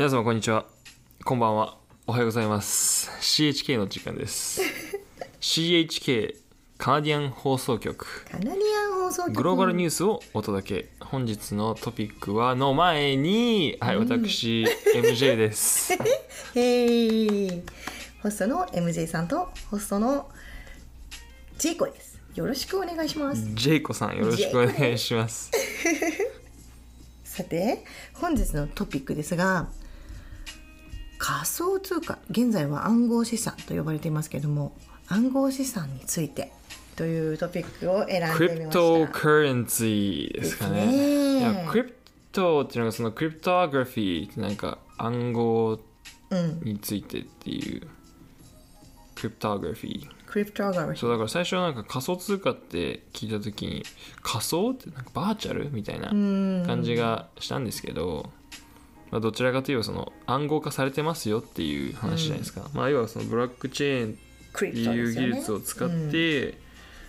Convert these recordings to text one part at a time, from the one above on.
皆様こんにちは、こんばんは、おはようございます。 CHK の時間です。CHK カナディアン放送局、グローバルニュースをお届け。本日のトピックはの前に、はい、私 MJ です。ホストの MJ さんとホストのジェイコです。よろしくお願いします。ジェイコさん、よろしくお願いします。さて、本日のトピックですが、仮想通貨、現在は暗号資産と呼ばれていますけれども、暗号資産についてというトピックを選んでみました。クリプトカレンシーですかね。いや、クリプトっていうのが、そのクリプトグラフィーって、なんか暗号についてっていう、クリプトグラフィー。そうだから最初なんか仮想通貨って聞いた時に、仮想ってなんかバーチャルみたいな感じがしたんですけど、まあ、どちらかといえばその暗号化されてますよっていう話じゃないですか。まあ、要はそのブロックチェーンっていう技術を使って、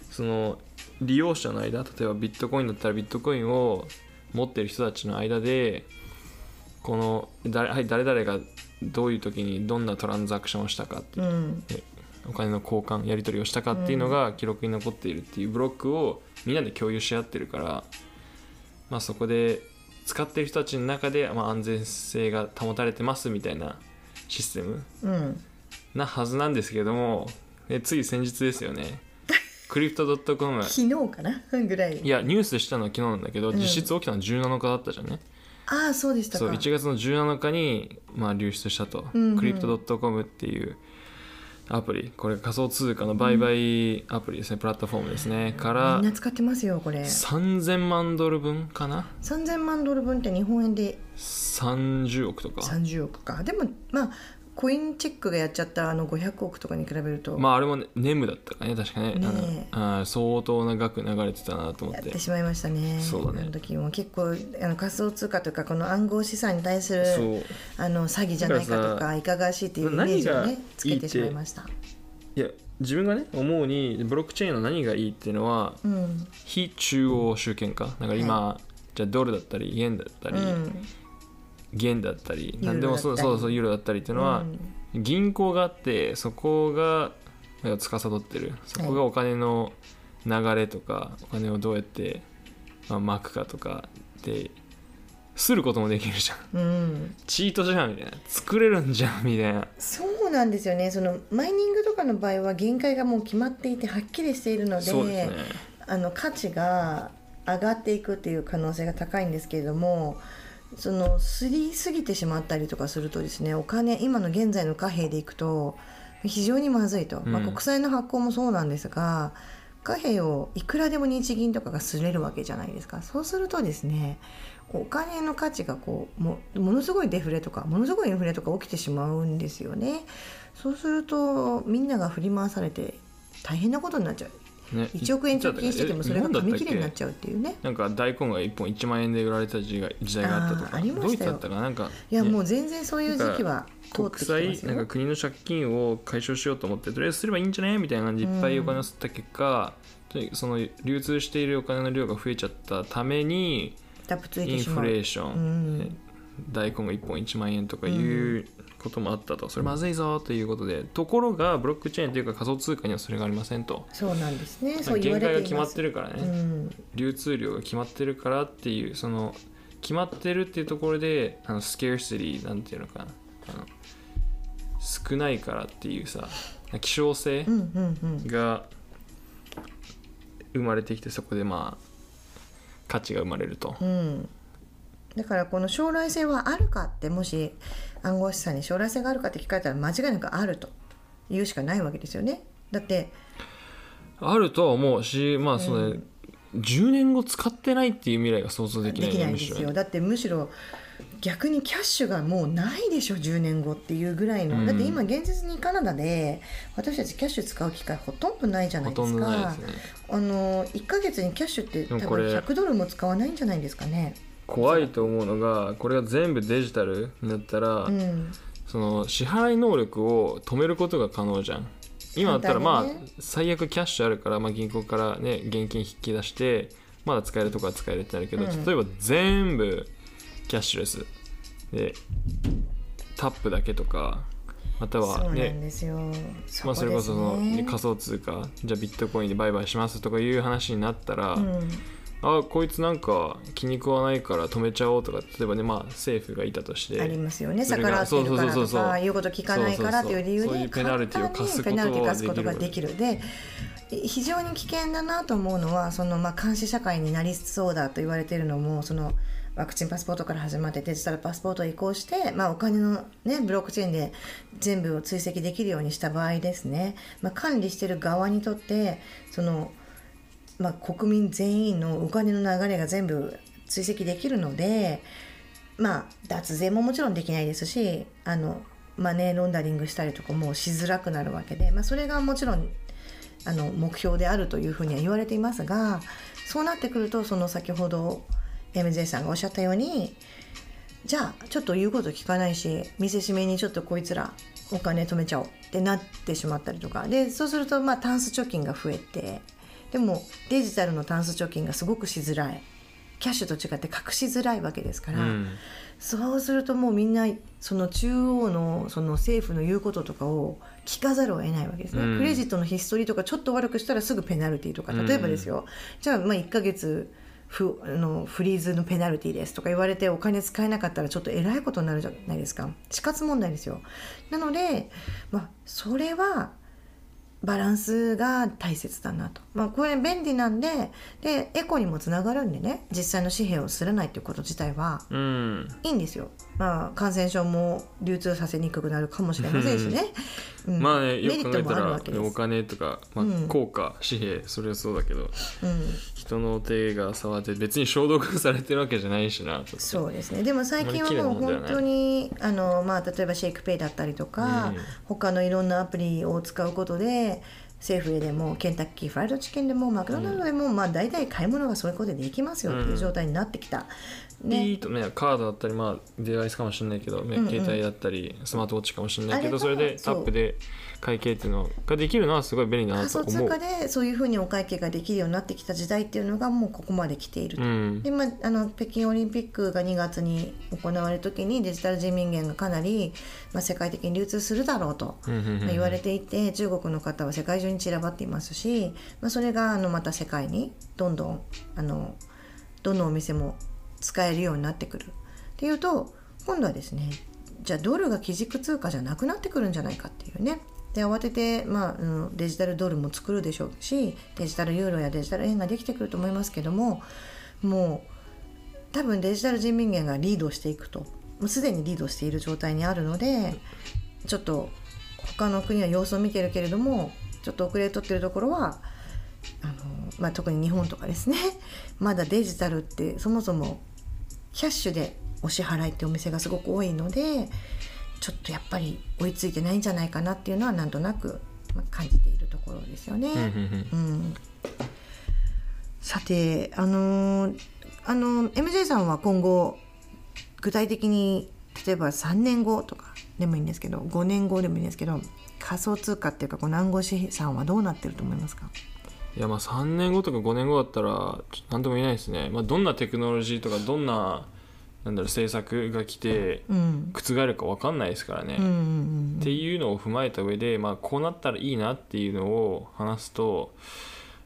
その利用者の間、例えばビットコインだったらビットコインを持ってる人たちの間で、この誰々がどういう時にどんなトランザクションをしたかっていう、お金の交換、やり取りをしたかっていうのが記録に残っているっていうブロックをみんなで共有し合ってるから、まあ、そこで使ってる人たちの中で、まあ、安全性が保たれてますみたいなシステムなはずなんですけども、つい先日ですよね。クリプト .com 昨日かなぐらい、いやニュースしたのは昨日なんだけど、実質起きたのは17日だったじゃんね。ああ、そうでしたか。そう、1月の17日に、まあ、流出したと、クリプト .com っていうアプリ、これ仮想通貨の売買アプリですね、プラットフォームですね、からみんな使ってますよ。これ3000万ドル分かな。3000万ドル分って日本円で30億とか。30億か。でもまあコインチェックがやっちゃったあの500億とかに比べると、まああれも、ね、ネムだったかね、確かね。あ、相当な額流れてたなと思ってやってしまいましたね。そうだね。あの時も結構仮想通貨とかこの暗号資産に対する詐欺じゃないかとかいかがわしいっていうイメージをねつけてしまいました。いや、自分がね思うにブロックチェーンの何がいいっていうのは、非中央集権化だから今、じゃあドルだったり円だったり、元だったり何でも、そうユーロだったりっていうのは、銀行があって、そこが司ってる、そこがお金の流れとか、お金をどうやって、まあ、巻くかとかですることもできるじゃん、チートじゃんみたいな、作れるんじゃんみたいな。そうなんですよね。そのマイニングとかの場合は限界がもう決まっていてはっきりしているので、そうですね、あの価値が上がっていくっていう可能性が高いんですけれども、そのすりすぎてしまったりとかするとですね、お金、今の現在の貨幣でいくと非常にまずいと、まあ、国債の発行もそうなんですが、貨幣をいくらでも日銀とかがすれるわけじゃないですか。そうするとですね、お金の価値がこう ものすごいデフレとかものすごいインフレとか起きてしまうんですよね。そうするとみんなが振り回されて大変なことになっちゃう、ね、1億円貯金しててもそれが紙切れになっちゃうっていうね。なんか大根が1本1万円で売られた時代があったとか、ドイツだったかなんか、いや、もう全然そういう時期は通ってきてますよ。国債、なんか国の借金を解消しようと思って、とりあえずすればいいんじゃないみたいな感じでいっぱいお金を吸った結果、その流通しているお金の量が増えちゃったためにインフレーション、大根が1本1万円とかいうこともあったと、それまずいぞということで、ところがブロックチェーンというか仮想通貨にはそれがありませんと。そうなんですね。そう言われています。限界が決まってるからね、流通量が決まってるからっていう、その決まってるっていうところで、あのスケアシティなんていうのかな、あの少ないからっていうさ、希少性が生まれてきて、そこでまあ価値が生まれると、だからこの将来性はあるかって、もし暗号資産に将来性があるかって聞かれたら間違いなくあると言うしかないわけですよね。だってあるとは思うし、まあそれ、10年後使ってないっていう未来が想像できない、できないですよ。だってむしろ逆にキャッシュがもうないでしょ、10年後っていうぐらいの、だって今現実にカナダで私たちキャッシュ使う機会ほとんどないじゃないですか。ほとんどないですね。1ヶ月にキャッシュって多分100ドルも使わないんじゃないですかね。怖いと思うのが、これが全部デジタルになったら、その支払い能力を止めることが可能じゃん。今だったらまあ最悪キャッシュあるから、まあ、銀行からね現金引き出してまだ使えるとこは使えるってなるけど、例えば全部キャッシュレスでタップだけとか、またはね、まあそれこそその仮想通貨、じゃあビットコインで売買しますとかいう話になったら、うん、あこいつなんか気に食わないから止めちゃおうとか、例えばね、まあ政府がいたとしてありますよね、逆らってるからとか言うこと聞かないからという理由でペナルティを課すことができる。で非常に危険だなと思うのは、そのまあ監視社会になりそうだと言われているのも、そのワクチンパスポートから始まってデジタルパスポートを移行して、まあ、お金の、ね、ブロックチェーンで全部を追跡できるようにした場合ですね、まあ、管理している側にとってその、まあ、国民全員のお金の流れが全部追跡できるので、まあ、脱税ももちろんできないですし、マネーロンダリングしたりとかもしづらくなるわけで、まあ、それがもちろん目標であるというふうには言われていますが、そうなってくるとその先ほどMJ さんがおっしゃったように、じゃあちょっと言うこと聞かないし見せしめにちょっとこいつらお金止めちゃおうってなってしまったりとかで、そうするとまあタンス貯金が増えて、でもデジタルのタンス貯金がすごくしづらい、キャッシュと違って隠しづらいわけですから、うん、そうするともうみんなその中央のその政府の言うこととかを聞かざるを得ないわけですね、うん、クレジットのヒストリーとかちょっと悪くしたらすぐペナルティとか、例えばですよ、じゃあまあ1ヶ月フリーズのペナルティですとか言われてお金使えなかったらちょっとえらいことになるじゃないですか、死活問題ですよ。なので、まあ、それはバランスが大切だなと、まあ、これ便利なん でエコにもつながるんでね、実際の紙幣をすらないということ自体はいいんですよ、まあ、感染症も流通させにくくなるかもしれませんしね、うんうん、まあね、よく考えたらお金とか、まあ、硬貨、うん、紙幣それはそうだけど、うん、人の手が触って別に消毒されてるわけじゃないしな、そうですね。でも最近はもう本当にまあ、例えばシェイクペイだったりとか、うん、他のいろんなアプリを使うことで政府でもケンタッキーフライドチキンでもマクドナルドでも、うん、まあ、大体買い物がそういうことでできますよっていう状態になってきた、うんね、いいとね、カードだったり、まあ、デバイスかもしれないけど、うんうん、携帯だったりスマートウォッチかもしれないけど、それでタップで会計っていうのができるのはすごい便利だなと思う。仮想通貨でそういうふうにお会計ができるようになってきた時代っていうのがもうここまで来ていると、うん、で、まあ、北京オリンピックが2月に行われるときにデジタル人民元がかなり、まあ、世界的に流通するだろうと、うんうんうんうん、言われていて、中国の方は世界中に散らばっていますし、まあ、それがまた世界にどんどんどのお店も使えるようになってくるっていうと、今度はですね、じゃあドルが基軸通貨じゃなくなってくるんじゃないかっていうね。で、慌てて、まあ、デジタルドルも作るでしょうし、デジタルユーロやデジタル円ができてくると思いますけども、もう多分デジタル人民元がリードしていくと、もうすでにリードしている状態にあるので、ちょっと他の国は様子を見てるけれども、ちょっと遅れとってるところはまあ、特に日本とかですね、まだデジタルってそもそもキャッシュでお支払いってお店がすごく多いので、ちょっとやっぱり追いついてないんじゃないかなっていうのはなんとなく感じているところですよね、うん、さてMJ さんは今後具体的に、例えば3年後とかでもいいんですけど、5年後でもいいんですけど、仮想通貨っていうかこの暗号資産はどうなってると思いますか？いや、まあ3年後とか5年後だったら何とも言えないですね、まあ、どんなテクノロジーとかどんな政策が来て覆るか分かんないですからね、うんうんうんうん、っていうのを踏まえた上で、まあ、こうなったらいいなっていうのを話すと、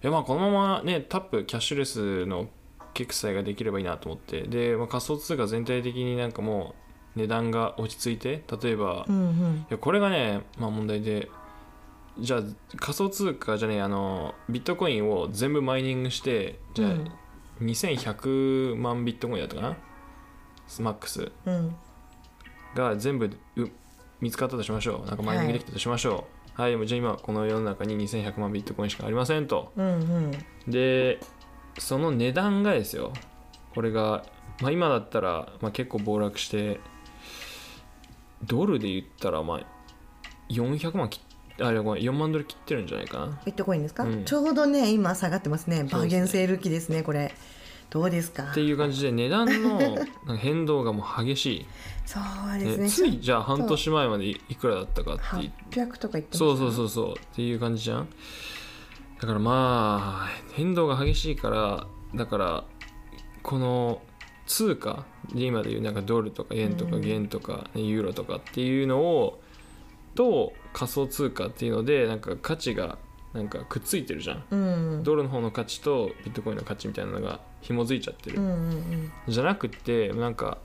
いや、まあこのままねタップキャッシュレスの決済ができればいいなと思って、で、まあ、仮想通貨全体的になんかもう値段が落ち着いて、例えば、うんうん、いやこれがね、まあ、問題で、じゃあ仮想通貨じゃねえビットコインを全部マイニングして、じゃあ2100万ビットコインだったかな、マックスが全部見つかったとしましょう、なんかマイニングできたとしましょう、はい、はい、じゃあ今この世の中に2100万ビットコインしかありませんと、うんうん、でその値段がですよ、これが、まあ、今だったら、まあ、結構暴落して、ドルで言ったらまあ400万切って4万ドル切ってるんじゃないかな、ビットコインですか、うん、ちょうどね今下がってますね、バーゲンセール期ですね、これどうですかっていう感じで、値段の変動がもう激しいそうです ね、ついじゃあ半年前までいくらだったかって800とか言ってました、そうそうそうそうっていう感じじゃん。だからまあ変動が激しいから、だからこの通貨、今でいうなんかドルとか円とか元とかユーロとかっていうのをと仮想通貨っていうのでなんか価値がなんかくっついてるじゃん、うん、ドルの方の価値とビットコインの価値みたいなのが紐づいちゃってる、うんうんうん、じゃなくてなんか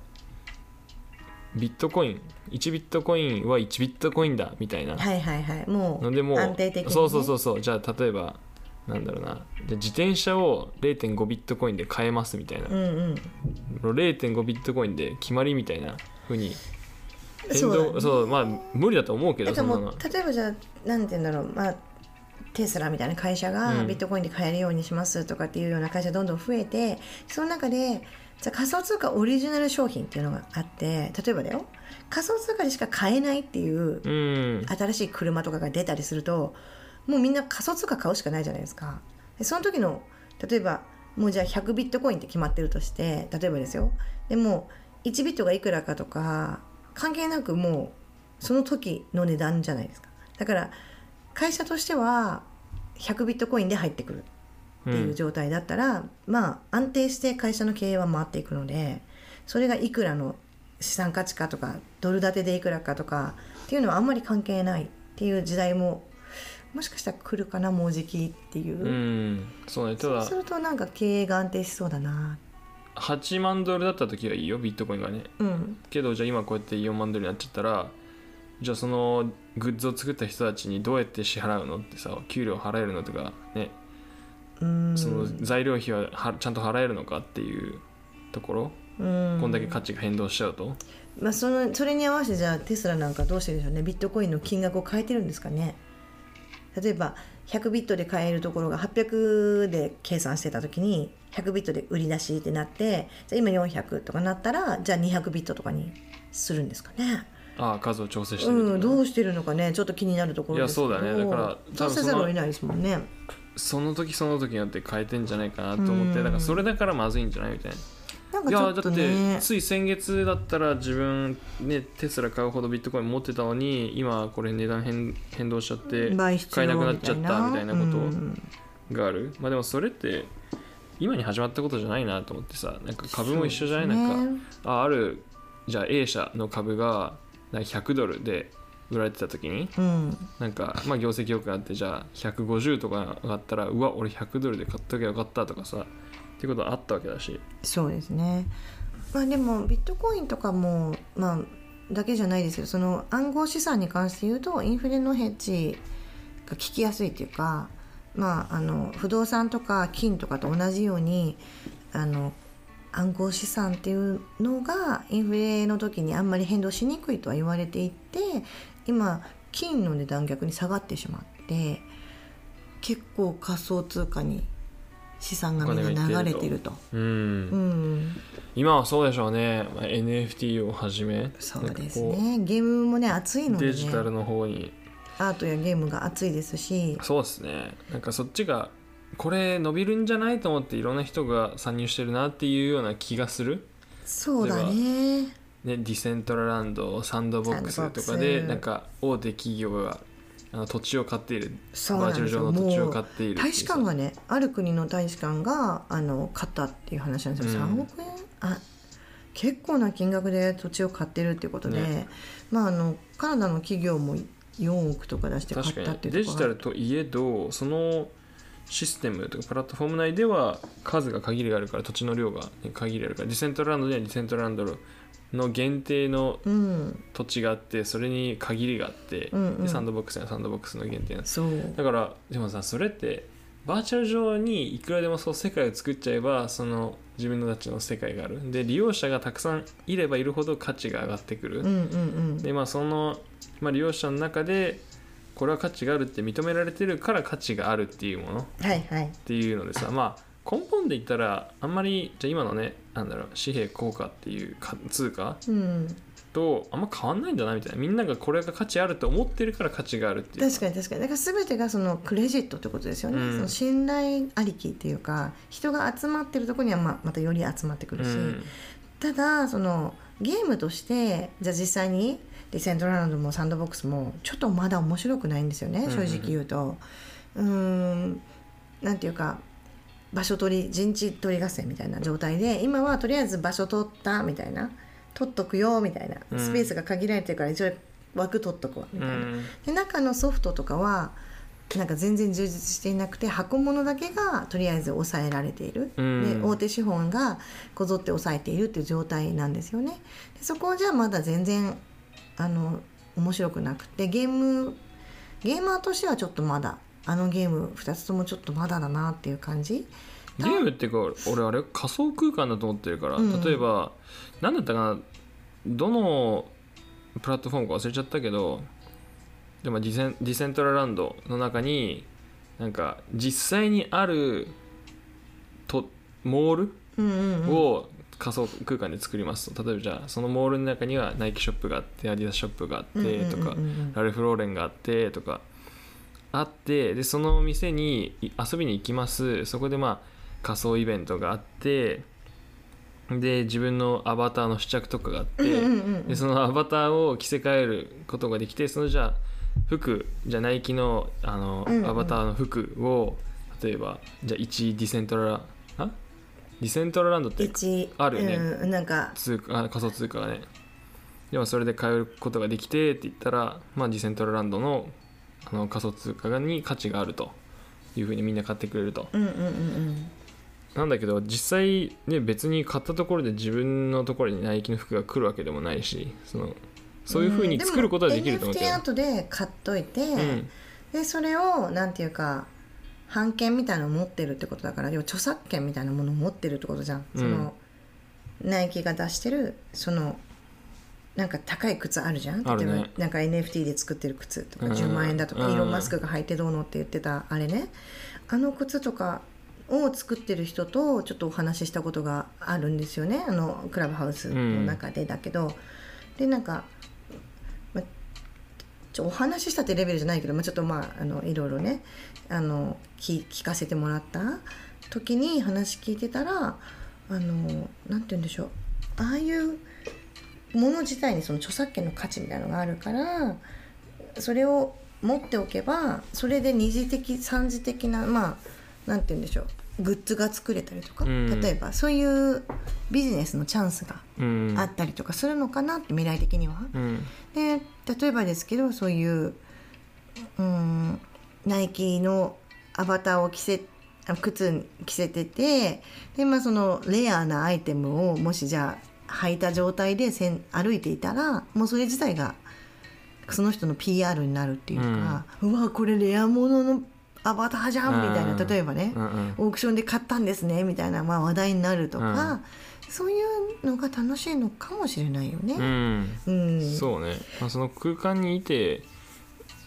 ビットコイン1ビットコインは1ビットコインだみたいな、はいはいはい、もうでも安定的に、ね、そうそうそうそう、じゃあ例えばなんだろうな、自転車を 0.5 ビットコインで買えますみたいな、うんうん、0.5 ビットコインで決まりみたいな風に変動、ね、そう、まあ無理だと思うけど、そんなの例えばじゃあなんて言うんだろう、まあテスラみたいな会社がビットコインで買えるようにしますとかっていうような会社どんどん増えて、その中でじゃあ仮想通貨オリジナル商品っていうのがあって、例えばだよ、仮想通貨でしか買えないっていう新しい車とかが出たりすると、もうみんな仮想通貨買うしかないじゃないですか。でその時の例えばもうじゃあ100ビットコインって決まってるとして、例えばですよ、でも1ビットがいくらかとか関係なくもうその時の値段じゃないですか。だから会社としては100ビットコインで入ってくるっていう状態だったら、うん、まあ安定して会社の経営は回っていくので、それがいくらの資産価値かとかドル建てでいくらかとかっていうのはあんまり関係ないっていう時代ももしかしたら来るかな、もうじきっていう、うん、そうね、ただそうするとなんか経営が安定しそうだな。8万ドルだった時はいいよビットコインがね、うん、けどじゃあ今こうやって4万ドルになっちゃったら、じゃあそのグッズを作った人たちにどうやって支払うのってさ、給料払えるのとかね、うん、その材料費はちゃんと払えるのかっていうところ、うん、こんだけ価値が変動しちゃうと、まあ、それに合わせてじゃあテスラなんかどうしてるんでしょうね、ビットコインの金額を変えてるんですかね。例えば100ビットで買えるところが800で計算してた時に100ビットで売り出しってなって、じゃあ今400とかなったら、じゃあ200ビットとかにするんですかね。ああ、数を調整してるとか、ね、うん、どうしてるのかね、ちょっと気になるところですけど。いやそうだね、だから調整せざるを得ないですもんね。その時その時によって変えてんじゃないかなと思って、だからそれだからまずいんじゃないみたいな。なんかちょっとね、いやだってつい先月だったら自分、ね、テスラ買うほどビットコイン持ってたのに、今これ値段変動しちゃって買えなくなっちゃったみたいなことがある、まあ、でもそれって今に始まったことじゃないなと思ってさ、なんか株も一緒じゃない、ね、なんか あるじゃあ A 社の株がなんか100ドルで売られてた時に、うん、なんかまあ業績良くなって、じゃあ150とか上がったら、うわ俺100ドルで買っとけばよかったとかさっていうことはあったわけだし。そうですね、まあ、でもビットコインとかも、まあ、だけじゃないですけど、その暗号資産に関して言うとインフレのヘッジが効きやすいというか、まあ、不動産とか金とかと同じように暗号資産っていうのがインフレの時にあんまり変動しにくいとは言われていて、今金の値段逆に下がってしまって結構仮想通貨に資産がみんな流れてると、うんうん、今はそうでしょうね、まあ、NFT をはじめ、そうですね、ゲームもね熱いので、ね、デジタルの方にアートやゲームが熱いですし、そうですね、なんかそっちがこれ伸びるんじゃないと思っていろんな人が参入してるなっていうような気がする。そうだね、ディセントラランド、サンドボックスとかでなんか大手企業が土地を買っている、バーチャル上の土地を買っているっていう、大使館がね、ある国の大使館が買ったっていう話なんですよ、3億円、あ、結構な金額で土地を買ってるっていうことで、ね、まあ、カナダの企業も4億とか出して買ったっていうところ。デジタルといえどそのシステムとかプラットフォーム内では数が限りがあるから、土地の量が限りあるから、ディセントランドにはディセントランドの限定の土地があって、うん、それに限りがあって、うんうん、でサンドボックスにはサンドボックスの限定なんです。そうだから、でもさ、それってバーチャル上にいくらでもそう世界を作っちゃえば、その自分たちの世界があるで、利用者がたくさんいればいるほど価値が上がってくる、うんうんうん、で、まあ、その、まあ、利用者の中でこれは価値があるって認められてるから価値があるっていうもの、はいはい、っていうのでさ、まあ根本で言ったらあんまり、じゃあ今のね、なんだろう、紙幣硬貨っていう通貨とあんま変わんないんだなみたいな、みんながこれが価値あると思ってるから価値があるっていう。確かに確かに、だから全てがそのクレジットってことですよね、うん、その信頼ありきっていうか、人が集まってるところには またより集まってくるし、うん、ただそのゲームとしてじゃあ実際にディセントランドもサンドボックスもちょっとまだ面白くないんですよね、正直言うと。なんていうか、場所取り陣地取り合戦みたいな状態で、今はとりあえず場所取ったみたいな、取っとくよみたいな、スペースが限られてるから一応枠取っとくわみたいな、うん、で中のソフトとかはなんか全然充実していなくて、箱物だけがとりあえず抑えられている、うん、で大手資本がこぞって抑えているっていう状態なんですよね。でそこじゃまだ全然面白くなくて、ゲーマーとしてはちょっとまだあのゲーム2つともちょっとまだだなっていう感じ。ゲームっていうか俺あれ仮想空間だと思ってるから、うん、例えば何だったかな、どのプラットフォームか忘れちゃったけど、でもディセントラランドの中になんか実際にあるモールを仮想空間で作りますと、例えばじゃあそのモールの中にはナイキショップがあって、アディダスショップがあってとか、ラルフローレンがあってとかあって、でその店に遊びに行きます。そこでまあ仮想イベントがあって、で自分のアバターの試着とかがあって、でそのアバターを着せ替えることができて、そのじゃあ服じゃあナイキのアバターの服を例えばじゃあ1ディセントラランドってあるよね、うん、なんか仮想通貨がね、でもそれで買えることができてって言ったら、まあディセントラランドの仮想通貨に価値があるというふうにみんな買ってくれると、なんだけど実際ね、別に買ったところで自分のところにナイキの服が来るわけでもないし、そういうふうに作ることはできると思って、うん、でも NFT 後で買っといて、うん、でそれをなんていうか版権みたいなのを持ってるってことだから、要は著作権みたいなものを持ってるってことじゃん、うん、そのナイキが出してるそのなんか高い靴あるじゃん、例えばなんか NFT で作ってる靴とか10万円だとか、イーロンマスクが履いてどうのって言ってたあれね、あの靴とかを作ってる人とちょっとお話ししたことがあるんですよね、クラブハウスの中でだけど、でなんか、お話ししたってレベルじゃないけど、ちょっといろいろね聞かせてもらった時に話聞いてたら、なんて言うんでしょう、ああいうもの自体にその著作権の価値みたいなのがあるから、それを持っておけばそれで二次的三次的な、なんて言うんでしょう、グッズが作れたりとか、例えばそういうビジネスのチャンスがあったりとかするのかなって、未来的には、で例えばですけど、そういうナイキのアバターを靴着せてて、で、そのレアなアイテムをもしじゃあ履いた状態で歩いていたら、もうそれ自体がその人の PR になるっていうか、うわこれレア物のアバターじゃんみたいな、例えばね、オークションで買ったんですねみたいな、話題になるとか、そういうのが楽しいのかもしれないよね、そうね、その空間にいて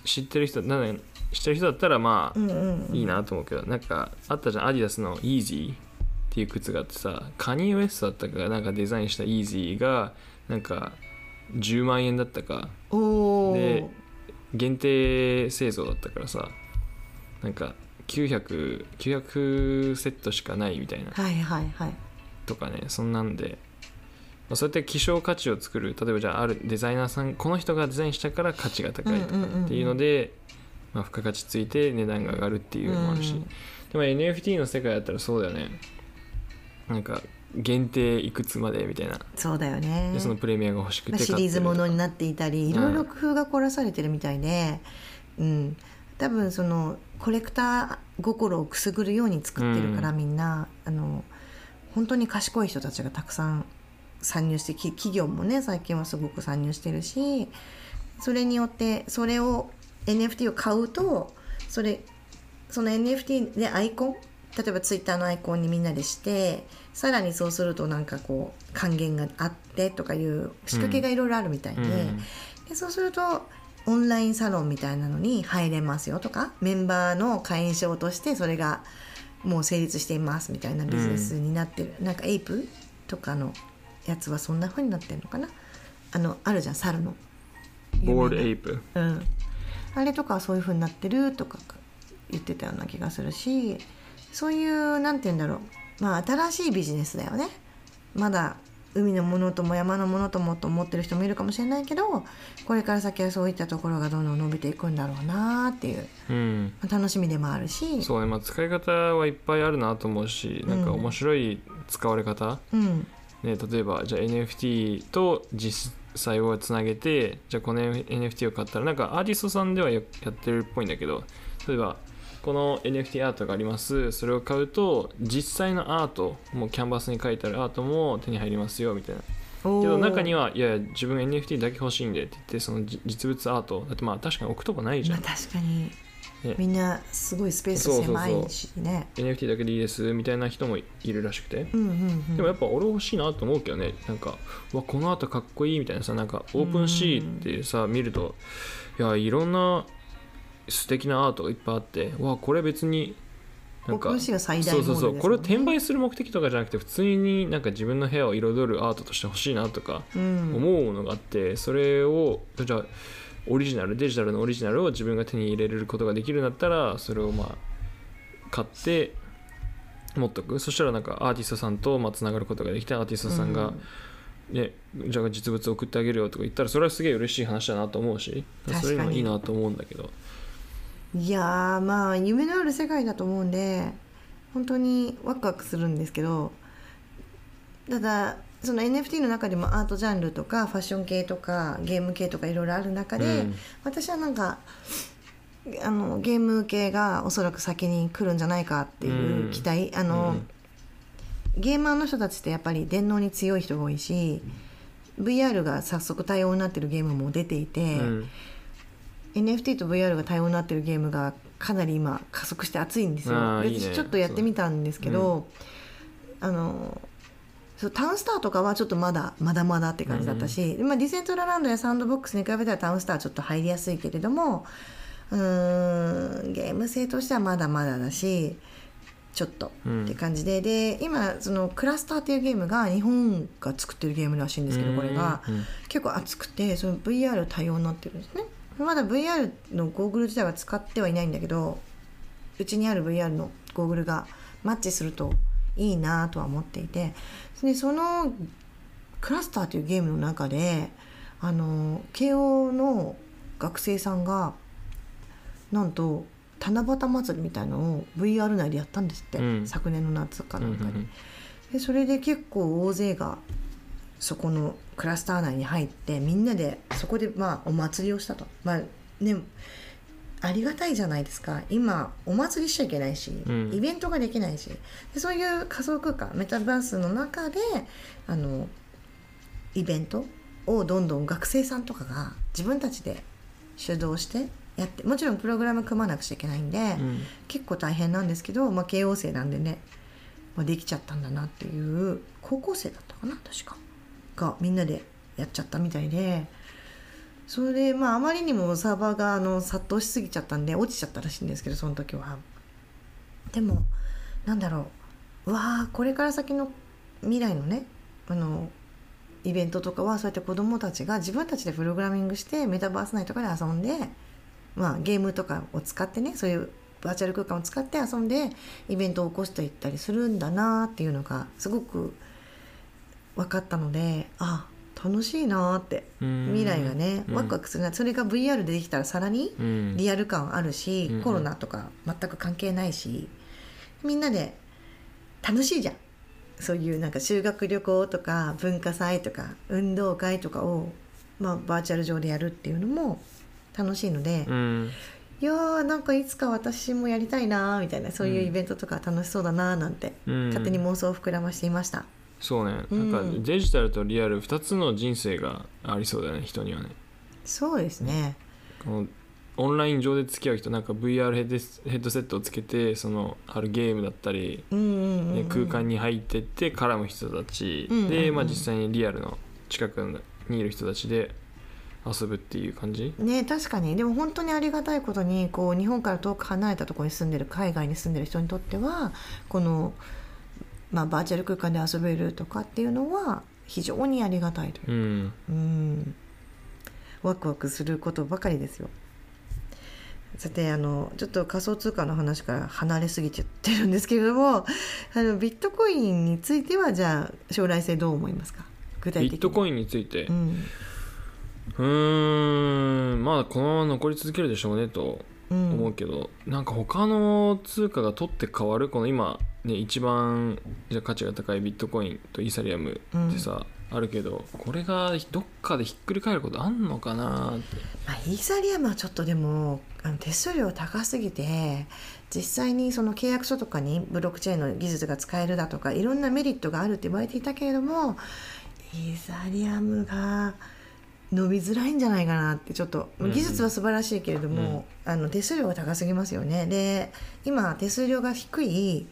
知ってる人だったらいいなと思うけど、なんかあったじゃん、アディダスのイージーっていう靴があってさ、カニーウェストだったかなんかデザインしたイージーがなんか10万円だったかで限定製造だったからさ、なんか900セットしかないみたいな、はいはいはい、とかね、そんなんで、そうやって希少価値を作る、例えばじゃああるデザイナーさん、この人がデザインしたから価値が高いとかっていうので、付加価値ついて値段が上がるっていうのもあるし、でも NFT の世界だったらそうだよね、なんか限定いくつまでみたいな、そうだよね、でそのプレミアが欲しくて買ってるとか、シリーズものになっていたり、いろいろ工夫が凝らされてるみたいで、多分そのコレクター心をくすぐるように作ってるから、みんな本当に賢い人たちがたくさん参入して、企業もね最近はすごく参入してるし、それによってそれを NFT を買うと、その NFT でアイコン、例えばツイッターのアイコンにみんなでして、さらにそうするとなんかこう還元があってとかいう仕掛けがいろいろあるみたいで、でそうするとオンラインサロンみたいなのに入れますよとか、メンバーの会員証としてそれがもう成立していますみたいなビジネスになってる、なんかエイプとかのやつはそんな風になってるのかな、あるじゃん、猿のボールエイプ、あれとかそういう風になってるとか言ってたような気がするし、そういうなんて言うんだろう、新しいビジネスだよね、まだ海のものとも山のものともと思ってる人もいるかもしれないけど、これから先はそういったところがどんどん伸びていくんだろうなっていう、うん、楽しみでもあるし、そうね、まあ、使い方はいっぱいあるなと思うし、なんか面白い使われ方、うんね、例えばじゃあ NFT と実際をつなげて、じゃあこの NFT を買ったら、なんかアーティストさんではやってるっぽいんだけど、例えばこの NFT アートがあります、それを買うと実際のアートもキャンバスに描いてあるアートも手に入りますよみたいな。けど中にはいやいや自分 NFT だけ欲しいんでって言って、その実物アートだって、まあ確かに置くとこないじゃん、まあ、確かに、ね、みんなすごいスペース狭いしね、そうそうそう NFT だけでいいですみたいな人もいるらしくて、うんうんうん、でもやっぱ俺欲しいなと思うけどね、なんかわこのアートかっこいいみたいなさ、なんかオープンシーってさ見ると、いやいろんな素敵なアートがいっぱいあって、わこれ別になんか最大の、そうそうそう、これを転売する目的とかじゃなくて、普通になんか自分の部屋を彩るアートとして欲しいなとか思うものがあって、それをじゃあオリジナル、デジタルのオリジナルを自分が手に入れることができるんだったら、それをまあ買って持っとく。そしたらなんかアーティストさんとまあつながることができて、アーティストさんがね、じゃあ実物を送ってあげるよとか言ったら、それはすげえ嬉しい話だなと思うし、それもいいなと思うんだけど、いやー、まあ夢のある世界だと思うんで本当にワクワクするんですけど、ただその NFT の中でもアートジャンルとかファッション系とかゲーム系とかいろいろある中で、うん、私はなんかゲーム系がおそらく先に来るんじゃないかっていう期待、うん、ゲーマーの人たちってやっぱり電脳に強い人が多いし、 VR が早速対応になってるゲームも出ていて、うん、NFT と VR が対応になってるゲームがかなり今加速して熱いんですよ。私ちょっとやってみたんですけど、うん、タウンスターとかはちょっとまだって感じだったし、うん、まあ、ディセントラランドやサンドボックスに比べたらタウンスターはちょっと入りやすいけれども、ゲーム性としてはまだまだだしちょっとって感じで、うん、で今そのクラスターっていうゲームが日本が作ってるゲームらしいんですけど、これが結構熱くてその VR 対応になってるんですね。まだ VR のゴーグル自体は使ってはいないんだけど、うちにある VR のゴーグルがマッチするといいなとは思っていて、でそのクラスターというゲームの中で慶応の学生さんがなんと七夕祭りみたいのを VR 内でやったんですって、うん、昨年の夏かなんかに、うんうんうん、でそれで結構大勢がそこのクラスター内に入ってみんなでそこでまあお祭りをしたと、まあね、ありがたいじゃないですか。今お祭りしちゃいけないし、うん、イベントができないし、でそういう仮想空間メタバースの中でイベントをどんどん学生さんとかが自分たちで主導してやって、もちろんプログラム組まなくちゃいけないんで、うん、結構大変なんですけど、まあ、慶応生なんでね、まあ、できちゃったんだなっていう、高校生だったかな確かがみんなでやっちゃったみたいで、それでまああまりにもサーバーが殺到しすぎちゃったんで落ちちゃったらしいんですけど、その時はでもなんだろう、うわーこれから先の未来のねイベントとかはそうやって子どもたちが自分たちでプログラミングしてメタバース内とかで遊んで、まあ、ゲームとかを使ってね、そういうバーチャル空間を使って遊んでイベントを起こしていったりするんだなっていうのがすごく分かったので、あ楽しいなって未来がね、ワクワクするな。それが VR でできたらさらにリアル感あるし、うん、コロナとか全く関係ないし、みんなで楽しいじゃん。そういうなんか修学旅行とか文化祭とか運動会とかを、まあ、バーチャル上でやるっていうのも楽しいので、うん、いやーなんかいつか私もやりたいなみたいな、そういうイベントとか楽しそうだななんて、うん、勝手に妄想を膨らましていました。そうね、なんかデジタルとリアル2つの人生がありそうだね、人にはね。そうですね、このオンライン上で付き合う人、なんか VR ヘッドセットをつけてあるゲームだったり、うんうんうんうん、空間に入ってって絡む人たち、うんうんうん、で、まあ、実際にリアルの近くにいる人たちで遊ぶっていう感じね。確かに。でも本当にありがたいことに、こう日本から遠く離れたところに住んでる、海外に住んでる人にとってはこのまあ、バーチャル空間で遊べるとかっていうのは非常にありがたいというか、うんうん、ワクワクすることばかりですよ。さてちょっと仮想通貨の話から離れすぎちゃってるんですけれども、ビットコインについてはじゃあ将来性どう思いますか？具体的にビットコインについて、うん、まあこのまま残り続けるでしょうねと思うけど、うん、なんか他の通貨が取って変わるこの今、ね、一番じゃ価値が高いビットコインとイーサリアムってさ、うん、あるけどこれがどっかでひっくり返ることあんのかなって、まあ、イーサリアムはちょっとでも手数料高すぎて実際にその契約書とかにブロックチェーンの技術が使えるだとかいろんなメリットがあるって言われていたけれどもイーサリアムが伸びづらいんじゃないかなってちょっと技術は素晴らしいけれども、うん、手数料が高すぎますよね。で今手数料が低い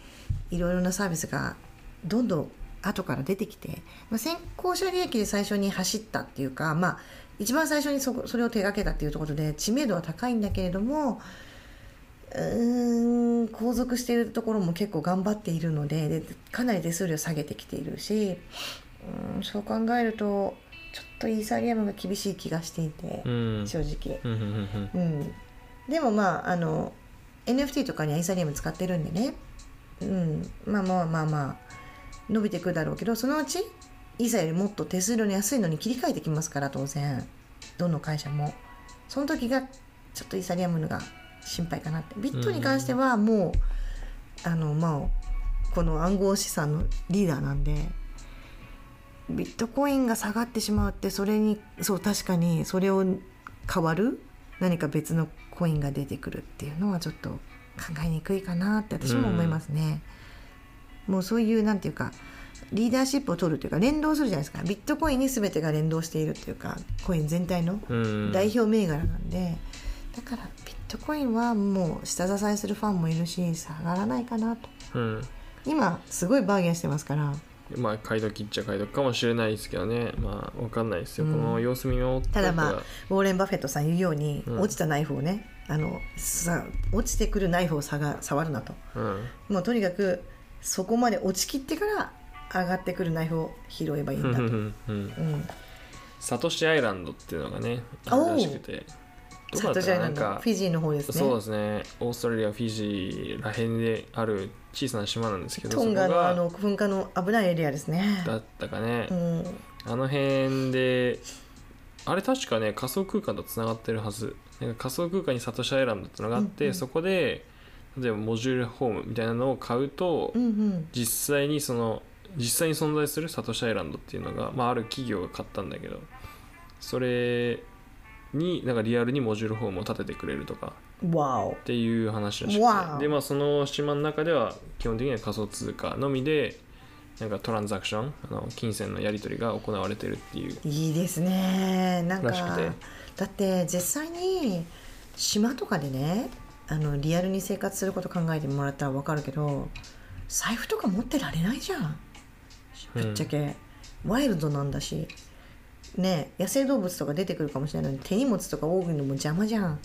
いろいろなサービスがどんどん後から出てきて、まあ、先行者利益で最初に走ったっていうか、まあ、一番最初に それを手掛けたっていうところで知名度は高いんだけれども後続しているところも結構頑張っているの でかなり手数料下げてきているしそう考えるとちょっとイーサリアムが厳しい気がしていて、うん、正直、うん、でもまあNFT とかにはイーサリアム使ってるんでね、うん、まあまあまあまあ伸びていくだろうけどそのうちイーサよりもっと手数料の安いのに切り替えてきますから当然どの会社もその時がちょっとイーサリアムのが心配かなって。ビットに関してはもう、うん、まあこの暗号資産のリーダーなんでビットコインが下がってしまうってそれにそう確かにそれを変わる何か別のコインが出てくるっていうのはちょっと考えにくいかなって私も思いますね、うん、もうそういうなんていうかリーダーシップを取るというか連動するじゃないですか。ビットコインに全てが連動しているというかコイン全体の代表銘柄なんでだからビットコインはもう下支えするファンもいるし下がらないかなと、うん、今すごいバーゲンしてますからまあ買い時っちゃ買い時かもしれないですけどね。まあ分かんないですよ、うん、この様子見ようただまあウォーレン・バフェットさん言うように、うん、落ちたナイフをねさ落ちてくるナイフを触るなと、うん、もうとにかくそこまで落ちきってから上がってくるナイフを拾えばいいんだと、うんうん、サトシアイランドっていうのがねあるらしくてどこだったらなんかフィジーの方ですね。そうですねオーストラリアフィジーらへんである小さな島なんですけどトンガ の, 噴火の危ないエリアですねだったかね、うん、あの辺であれ確かね仮想空間とつながってるはずなんか仮想空間にサトシアイランドってのがあって、うんうん、そこで例えばモジュールホームみたいなのを買うと、うんうん、実際に存在するサトシアイランドっていうのが、まあ、ある企業が買ったんだけどそれになんかリアルにモジュールフォームを立ててくれるとかっていう話らしくて、でまあその島の中では基本的には仮想通貨のみでなんかトランザクション金銭のやり取りが行われてるっていういいですね。なんかだって実際に島とかでねリアルに生活すること考えてもらったら分かるけど財布とか持ってられないじゃんぶっちゃけ、うん、ワイルドなんだしね、野生動物とか出てくるかもしれないのに手荷物とか多いのも邪魔じゃん、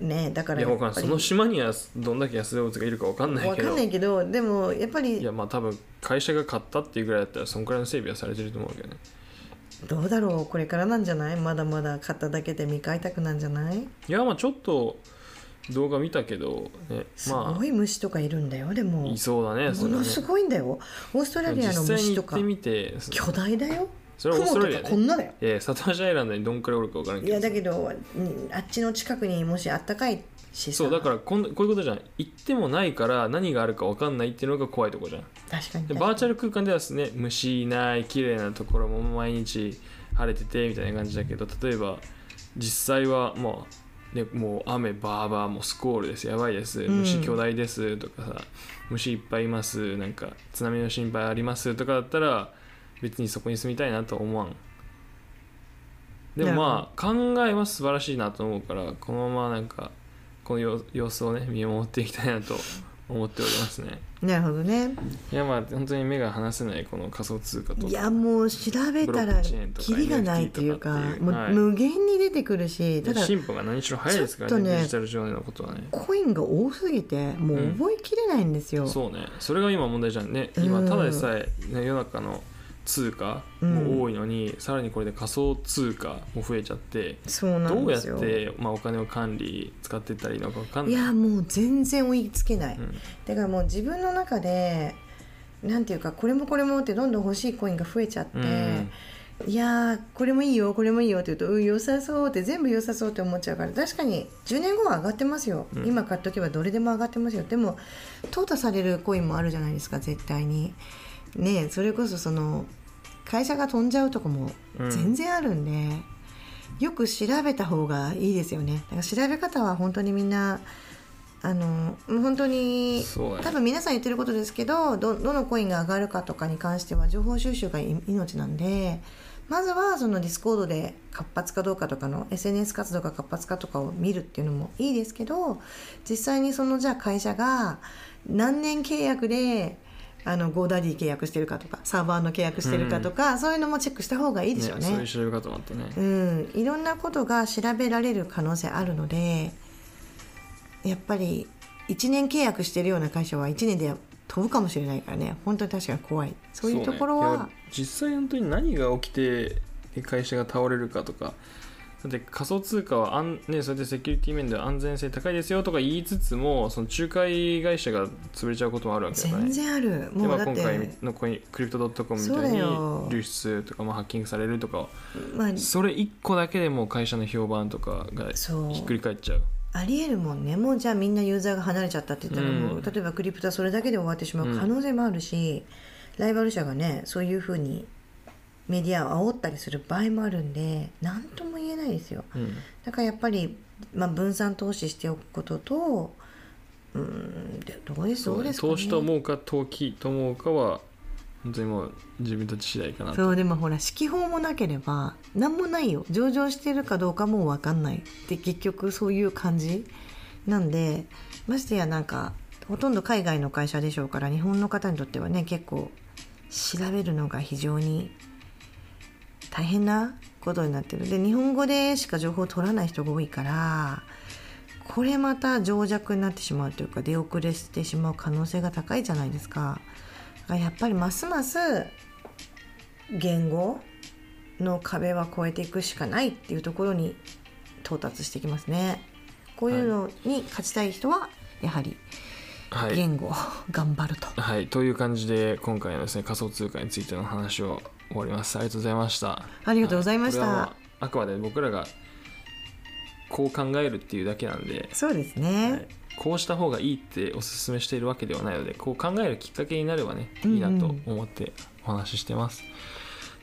ね、だからやっぱりその島にはどんだけ野生動物がいるか分かんないけどでもやっぱりいやまあ多分会社が買ったっていうぐらいだったらそんくらいの整備はされてると思うけどね。どうだろうこれからなんじゃないまだまだ買っただけで未開拓なんじゃない。いやまあちょっと動画見たけど、ね、すごい虫とかいるんだよ。でもいそうだねそれねものすごいんだよオーストラリアの虫とか実際に行ってみて巨大だよそれはオーストラリアね、雲とかこんなだよ。いやサトシアイランドにどんくらいおるか分からんけどいやだけどあっちの近くにもしあったかいしそうだからこういうことじゃん行ってもないから何があるか分かんないっていうのが怖いとこじゃん。確かにでバーチャル空間ではですね虫いない綺麗なところも毎日晴れててみたいな感じだけど例えば実際はもう、ね、もう雨バーバーもうスコールですやばいです虫巨大ですとかさ、うん、虫いっぱいいますなんか津波の心配ありますとかだったら別にそこに住みたいなとは思わん。でもまあ考えは素晴らしいなと思うからこのままなんかこの様子をね見守っていきたいなと思っておりますね。なるほどね。いやまあ本当に目が離せないこの仮想通貨といやもう調べたらキリがないというかもう無限に出てくるし、ただ進歩が何しろ早いですからねデジタル上のことはね。コインが多すぎてもう覚えきれないんですよ、うん、そうねそれが今問題じゃんね。今ただでさえ、ね、世の中の通貨も多いのに、うん、さらにこれで仮想通貨も増えちゃってそうなんですよ。どうやって、まあ、お金を管理使っていったらいいのか分かんない。いやもう全然追いつけない、うん、だからもう自分の中でなんていうかこれもこれもってどんどん欲しいコインが増えちゃって、いやこれもいいよこれもいいよって言うと良さそうって全部良さそうって思っちゃうから、確かに10年後は上がってますよ、今買っとけばどれでも上がってますよ。でも淘汰されるコインもあるじゃないですか絶対にね。それこそその会社が飛んじゃうとかも全然あるんで、よく調べた方がいいですよね。だから調べ方は本当にみんな本当に多分皆さん言ってることですけど、 どのコインが上がるかとかに関しては情報収集が命なんで、まずはそのディスコードで活発かどうかとかの SNS 活動が活発かとかを見るっていうのもいいですけど、実際にそのじゃあ会社が何年契約でゴーダディ契約してるかとかサーバーの契約してるかとか、そういうのもチェックした方がいいでしょうね。そういう調べ方もあってね、いろんなことが調べられる可能性あるので、やっぱり1年契約してるような会社は1年で飛ぶかもしれないからね。本当に確かに怖い、そういうところは、ね、実際本当に何が起きて会社が倒れるかとか、だって仮想通貨はそれでセキュリティ面では安全性高いですよとか言いつつも、その仲介会社が潰れちゃうこともあるわけじゃない。全然ある。もうだってで、今回のクリプト .com みたいに流出とか、ハッキングされるとか、それ1個だけでも会社の評判とかがひっくり返っちゃう。ありえるもんね。もうじゃあみんなユーザーが離れちゃったって言ったら、もう例えばクリプトはそれだけで終わってしまう可能性もあるし、ライバル社がねそういう風にメディアを煽ったりする場合もあるんで、何とも言えないですよ、だからやっぱり、分散投資しておくことと、どうですかね。投資と思うか投機と思うかは本当にもう自分たち次第かなと。そう、でもほら指揮法もなければ何もないよ。上場してるかどうかも分かんないで、結局そういう感じなんで、ましてやなんかほとんど海外の会社でしょうから、日本の方にとってはね結構調べるのが非常に大変なことになってる。で日本語でしか情報を取らない人が多いから、これまた情弱になってしまうというか出遅れしてしまう可能性が高いじゃないですか。やっぱりますます言語の壁は越えていくしかないっていうところに到達してきますね。こういうのに勝ちたい人はやはり言語を頑張ると、という感じで今回のですね仮想通貨についての話を終わります。ありがとうございました。ありがとうございました、あくまで僕らがこう考えるっていうだけなんで、そうですね、こうした方がいいっておすすめしているわけではないので、こう考えるきっかけになればね、いいなと思ってお話ししてます、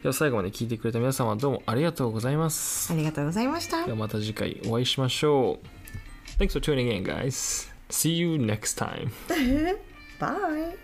では最後まで聞いてくれた皆様どうもありがとうございます。ありがとうございました。ではまた次回お会いしましょう。 Thanks for tuning in guys. See you next time. Bye.